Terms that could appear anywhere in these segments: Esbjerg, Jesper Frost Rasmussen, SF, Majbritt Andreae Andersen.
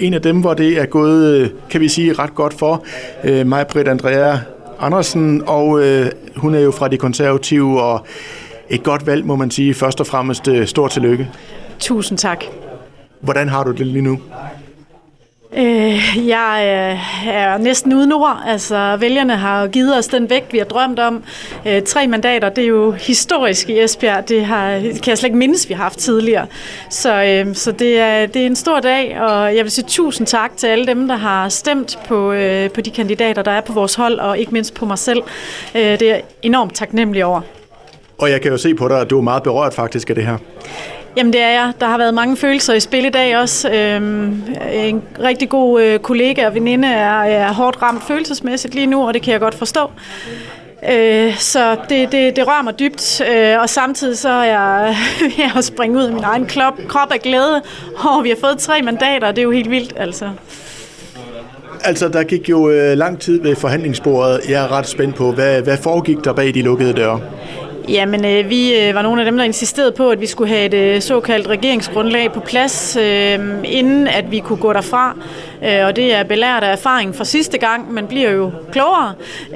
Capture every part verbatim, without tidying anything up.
En af dem, hvor det er gået, kan vi sige, ret godt for, Majbritt Andreae Andersen, og hun er jo fra De Konservative, og et godt valg, må man sige. Først og fremmest, stort tillykke. Tusind tak. Hvordan har du det lige nu? Øh, jeg er næsten uden ord. Altså, vælgerne har givet os den vægt, vi har drømt om. Øh, tre mandater, det er jo historisk i Esbjerg. Det har, kan jeg slet ikke mindes, vi har haft tidligere. Så, øh, så det, er, det er en stor dag, og jeg vil sige tusind tak til alle dem, der har stemt på, øh, på de kandidater, der er på vores hold, og ikke mindst på mig selv. Øh, det er jeg enormt taknemmelig over. Og jeg kan jo se på dig, at du er meget berørt faktisk af det her. Jamen det er jeg. Der har været mange følelser i spil i dag også. Øhm, en rigtig god øh, kollega og veninde er, er hårdt ramt følelsesmæssigt lige nu, og det kan jeg godt forstå. Øh, så det, det, det rører mig dybt, øh, og samtidig så er jeg ved at springe ud af min egen krop, krop af glæde. Og vi har fået tre mandater, og det er jo helt vildt altså. Altså der gik jo øh, lang tid ved forhandlingsbordet. Jeg er ret spændt på, hvad, hvad foregik der bag de lukkede døre? Jamen, øh, vi øh, var nogle af dem, der insisterede på, at vi skulle have et øh, såkaldt regeringsgrundlag på plads, øh, inden at vi kunne gå derfra. Øh, og det er belært af erfaring fra sidste gang, men bliver jo klogere.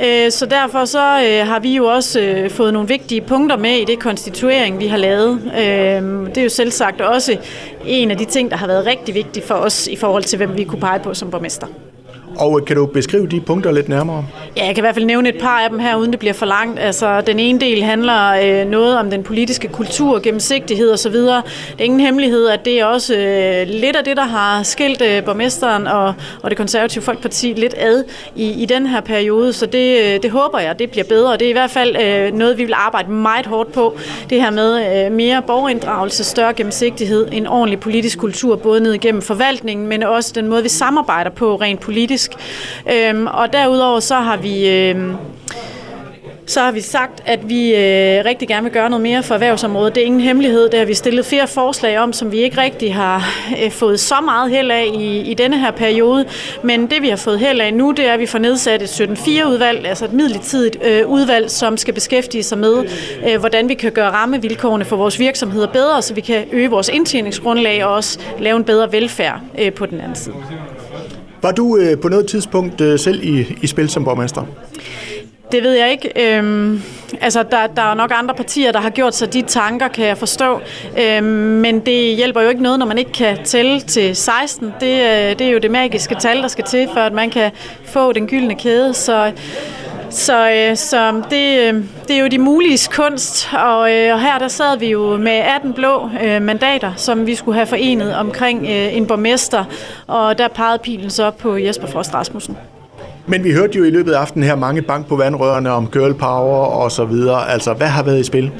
Øh, så derfor så øh, har vi jo også øh, fået nogle vigtige punkter med i det konstituering, vi har lavet. Øh, det er jo selvsagt også en af de ting, der har været rigtig vigtige for os i forhold til, hvem vi kunne pege på som borgmester. Og kan du beskrive de punkter lidt nærmere? Ja, jeg kan i hvert fald nævne et par af dem her, uden det bliver for langt. Altså, den ene del handler øh, noget om den politiske kultur, gennemsigtighed osv. Det er ingen hemmelighed, at det er også øh, lidt af det, der har skilt øh, borgmesteren og, og det konservative Folkeparti lidt ad i, i den her periode. Så det, øh, det håber jeg, det bliver bedre. Det er i hvert fald øh, noget, vi vil arbejde meget hårdt på. Det her med øh, mere borgerinddragelse, større gennemsigtighed, en ordentlig politisk kultur, både ned igennem forvaltningen, men også den måde, vi samarbejder på rent politisk. Øhm, og derudover så har vi øhm, så har vi sagt, at vi øh, rigtig gerne vil gøre noget mere for erhvervsområdet. Det er ingen hemmelighed, der har vi stillet flere forslag om, som vi ikke rigtig har øh, fået så meget held af i, i denne her periode. Men det vi har fået held af nu, det er, at vi får nedsat et sytten fire udvalg, altså et midlertidigt øh, udvalg, som skal beskæftige sig med, øh, hvordan vi kan gøre rammevilkårene for vores virksomheder bedre, så vi kan øge vores indtjeningsgrundlag og også lave en bedre velfærd øh, på den anden side. Var du øh, på noget tidspunkt øh, selv i, i spil som borgmester? Det ved jeg ikke. Øhm, altså, der, der er nok andre partier, der har gjort sig de tanker, kan jeg forstå. Øhm, men det hjælper jo ikke noget, når man ikke kan tælle til seksten. Det, øh, det er jo det magiske tal, der skal til, for at man kan få den gyldne kæde. Så, så, øh, så det, øh, det er jo de muliges kunst. Og, øh, og her der sad vi jo med atten blå øh, mandater, som vi skulle have forenet omkring øh, en borgmester. Og der pegede pilen så på Jesper Frost Rasmussen. Men vi hørte jo i løbet af aftenen her mange bank på vandrørene om girl power og så videre. Altså, hvad har været i spil?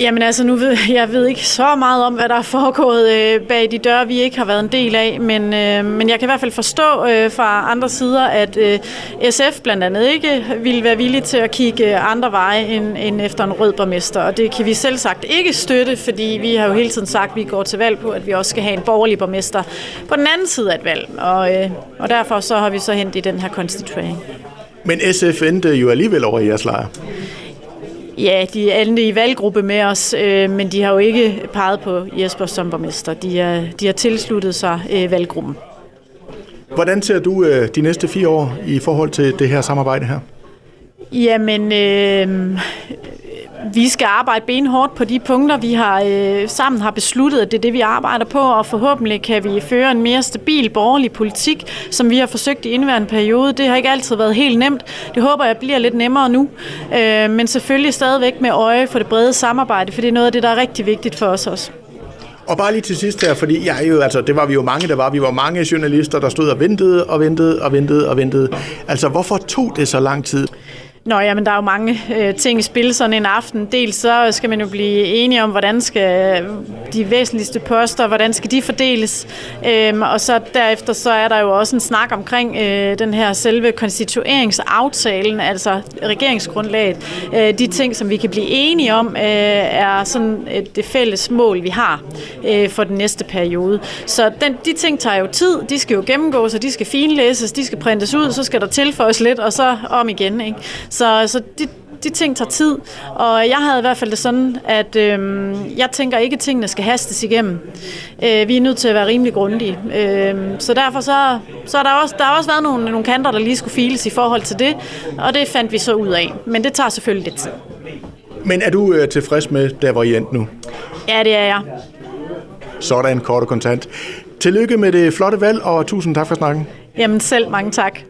Jamen altså, nu ved, jeg ved ikke så meget om, hvad der er foregået øh, bag de døre, vi ikke har været en del af, men, øh, men jeg kan i hvert fald forstå øh, fra andre sider, at øh, S F blandt andet ikke ville være villige til at kigge andre veje end, end efter en rød borgmester, og det kan vi selvsagt ikke støtte, fordi vi har jo hele tiden sagt, at vi går til valg på, at vi også skal have en borgerlig borgmester på den anden side af et valg, og, øh, og derfor så har vi så hentet i den her konstituering. Men S F endte jo alligevel over i jeres lejr. Ja, de er endelig i valggruppe med os, øh, men de har jo ikke peget på Jesper som borgmester. De er, de har tilsluttet sig øh, valggruppen. Hvordan ser du øh, de næste fire år i forhold til det her samarbejde her? Jamen, øh, vi skal arbejde benhårdt på de punkter, vi har øh, sammen har besluttet, at det er det, vi arbejder på, og forhåbentlig kan vi føre en mere stabil borgerlig politik, som vi har forsøgt i indværende periode. Det har ikke altid været helt nemt. Det håber jeg bliver lidt nemmere nu, øh, men selvfølgelig stadigvæk med øje for det brede samarbejde, for det er noget af det, der er rigtig vigtigt for os også. Og bare lige til sidst her, fordi jeg jo, altså, det var vi jo mange, der var. Vi var mange journalister, der stod og ventede og ventede og ventede og ventede. Altså, hvorfor tog det så lang tid? Nå, jamen, der er jo mange øh, ting i spil sådan en aften. Dels så skal man jo blive enige om, hvordan skal de væsentligste poster, hvordan skal de fordeles. Øhm, og så derefter så er der jo også en snak omkring øh, den her selve konstitueringsaftalen, altså regeringsgrundlaget. Øh, de ting, som vi kan blive enige om, øh, er sådan øh, det fælles mål, vi har øh, for den næste periode. Så den, de ting tager jo tid, de skal jo gennemgås, og de skal finlæses, de skal printes ud, så skal der tilføjes lidt, og så om igen, ikke? Så, så det, de ting tager tid, og jeg havde i hvert fald det sådan, at øh, jeg tænker ikke, at tingene skal hastes igennem. Øh, vi er nødt til at være rimelig grundige. Øh, så derfor så, så er der, også, der har også været nogle, nogle kanter, der lige skulle files i forhold til det, og det fandt vi så ud af. Men det tager selvfølgelig lidt tid. Men er du øh, tilfreds med, der hvor I endte nu? Ja, det er jeg. Sådan, kort og kontant. Tillykke med det flotte valg, og tusind tak for snakken. Jamen selv mange tak.